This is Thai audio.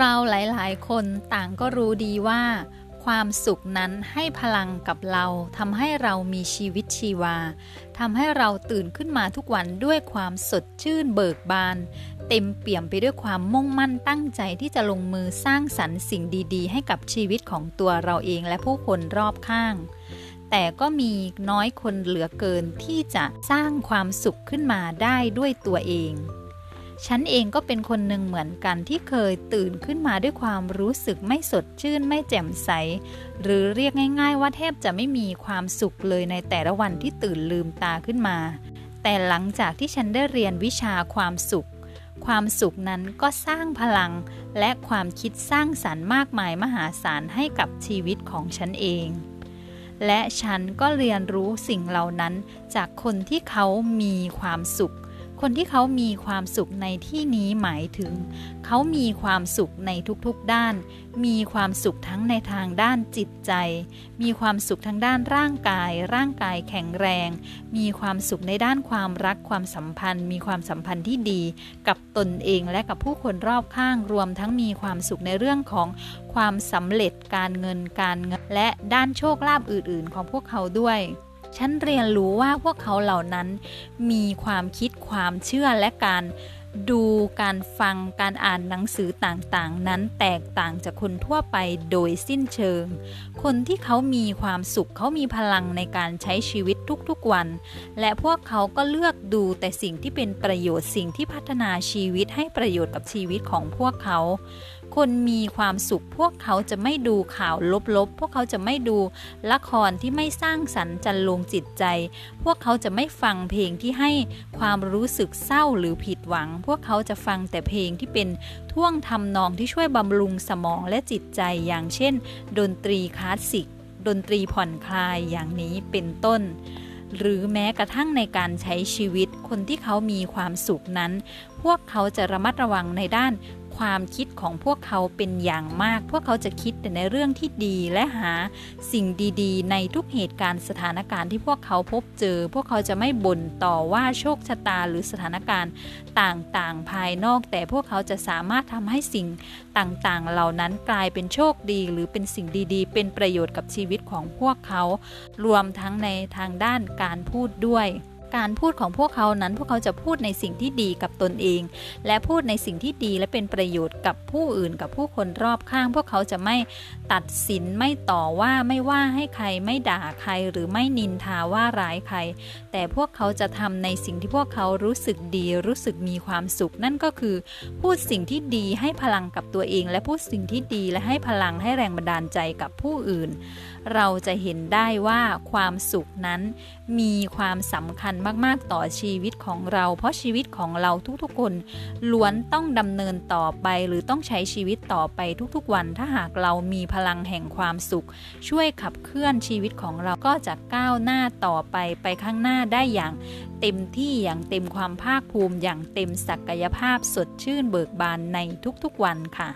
เราหลายๆคนต่างก็รู้ดีว่าความสุขนั้นให้พลังกับเราทำให้เรามีชีวิตชีวาทำให้เราตื่นขึ้นมาทุกวันด้วยความสดชื่นเบิกบานเต็มเปี่ยมไปด้วยความมุ่งมั่นตั้งใจที่จะลงมือสร้างสรรค์สิ่งดีๆให้กับชีวิตของตัวเราเองและผู้คนรอบข้างแต่ก็มีน้อยคนเหลือเกินที่จะสร้างความสุขขึ้นมาได้ด้วยตัวเองฉันเองก็เป็นคนหนึ่งเหมือนกันที่เคยตื่นขึ้นมาด้วยความรู้สึกไม่สดชื่นไม่แจ่มใสหรือเรียกง่ายๆว่าแทบจะไม่มีความสุขเลยในแต่ละวันที่ตื่นลืมตาขึ้นมาแต่หลังจากที่ฉันได้เรียนวิชาความสุขความสุขนั้นก็สร้างพลังและความคิดสร้างสรรค์มากมายมหาศาลให้กับชีวิตของฉันเองและฉันก็เรียนรู้สิ่งเหล่านั้นจากคนที่เขามีความสุขคนที่เขามีความสุขในที่นี้หมายถึงเขามีความสุขในทุกๆด้านมีความสุขทั้งในทางด้านจิตใจมีความสุขทั้งด้านร่างกายแข็งแรงมีความสุขในด้านความรักความสัมพันธ์มีความสัมพันธ์ที่ดีกับตนเองและกับผู้คนรอบข้างรวมทั้งมีความสุขในเรื่องของความสำเร็จการเงินและด้านโชคลาภอื่นๆของพวกเขาด้วยฉันเรียนรู้ว่าพวกเขาเหล่านั้นมีความคิดความเชื่อและการดูการฟังการอ่านหนังสือต่างๆนั้นแตกต่างจากคนทั่วไปโดยสิ้นเชิงคนที่เขามีความสุขเขามีพลังในการใช้ชีวิตทุกๆวันและพวกเขาก็เลือกดูแต่สิ่งที่เป็นประโยชน์สิ่งที่พัฒนาชีวิตให้ประโยชน์กับชีวิตของพวกเขาคนมีความสุขพวกเขาจะไม่ดูข่าวลบๆพวกเขาจะไม่ดูละครที่ไม่สร้างสรรค์จรรโลงจิตใจพวกเขาจะไม่ฟังเพลงที่ให้ความรู้สึกเศร้าหรือผิดหวังพวกเขาจะฟังแต่เพลงที่เป็นท่วงทำนองที่ช่วยบำรุงสมองและจิตใจอย่างเช่นดนตรีคลาสสิกดนตรีผ่อนคลายอย่างนี้เป็นต้นหรือแม้กระทั่งในการใช้ชีวิตคนที่เขามีความสุขนั้นพวกเขาจะระมัดระวังในด้านความคิดของพวกเขาเป็นอย่างมากพวกเขาจะคิดแต่ในเรื่องที่ดีและหาสิ่งดีๆในทุกเหตุการณ์สถานการณ์ที่พวกเขาพบเจอพวกเขาจะไม่บ่นต่อว่าโชคชะตาหรือสถานการณ์ต่างๆภายนอกแต่พวกเขาจะสามารถทำให้สิ่งต่างๆเหล่านั้นกลายเป็นโชคดีหรือเป็นสิ่งดีๆเป็นประโยชน์กับชีวิตของพวกเขารวมทั้งในทางด้านการพูดด้วยการพูดของพวกเขานั้นพวกเขาจะพูดในสิ่งที่ดีกับตนเองและพูดในสิ่งที่ดีและเป็นประโยชน์กับผู้อื่นกับผู้คนรอบข้างพวกเขาจะไม่ตัดสินไม่ต่อว่าไม่ว่าให้ใครไม่ด่าใครหรือไม่นินทาว่าร้ายใครแต่พวกเขาจะทำในสิ่งที่พวกเขารู้สึกดีรู้สึกมีความสุขนั่นก็คือพูดสิ่งที่ดีให้พลังกับตัวเองและพูดสิ่งที่ดีและให้พลังให้แรงบันดาลใจกับผู้อื่นเราจะเห็นได้ว่าความสุขนั้นมีความสำคัญมากๆต่อชีวิตของเราเพราะชีวิตของเราทุกๆคนล้วนต้องดำเนินต่อไปหรือต้องใช้ชีวิตต่อไปทุกๆวันถ้าหากเรามีพลังแห่งความสุขช่วยขับเคลื่อนชีวิตของเราก็จะก้าวหน้าต่อไปข้างหน้าได้อย่างเต็มที่อย่างเต็มความภาคภูมิอย่างเต็มศักยภาพสดชื่นเบิกบานในทุกๆวันค่ะ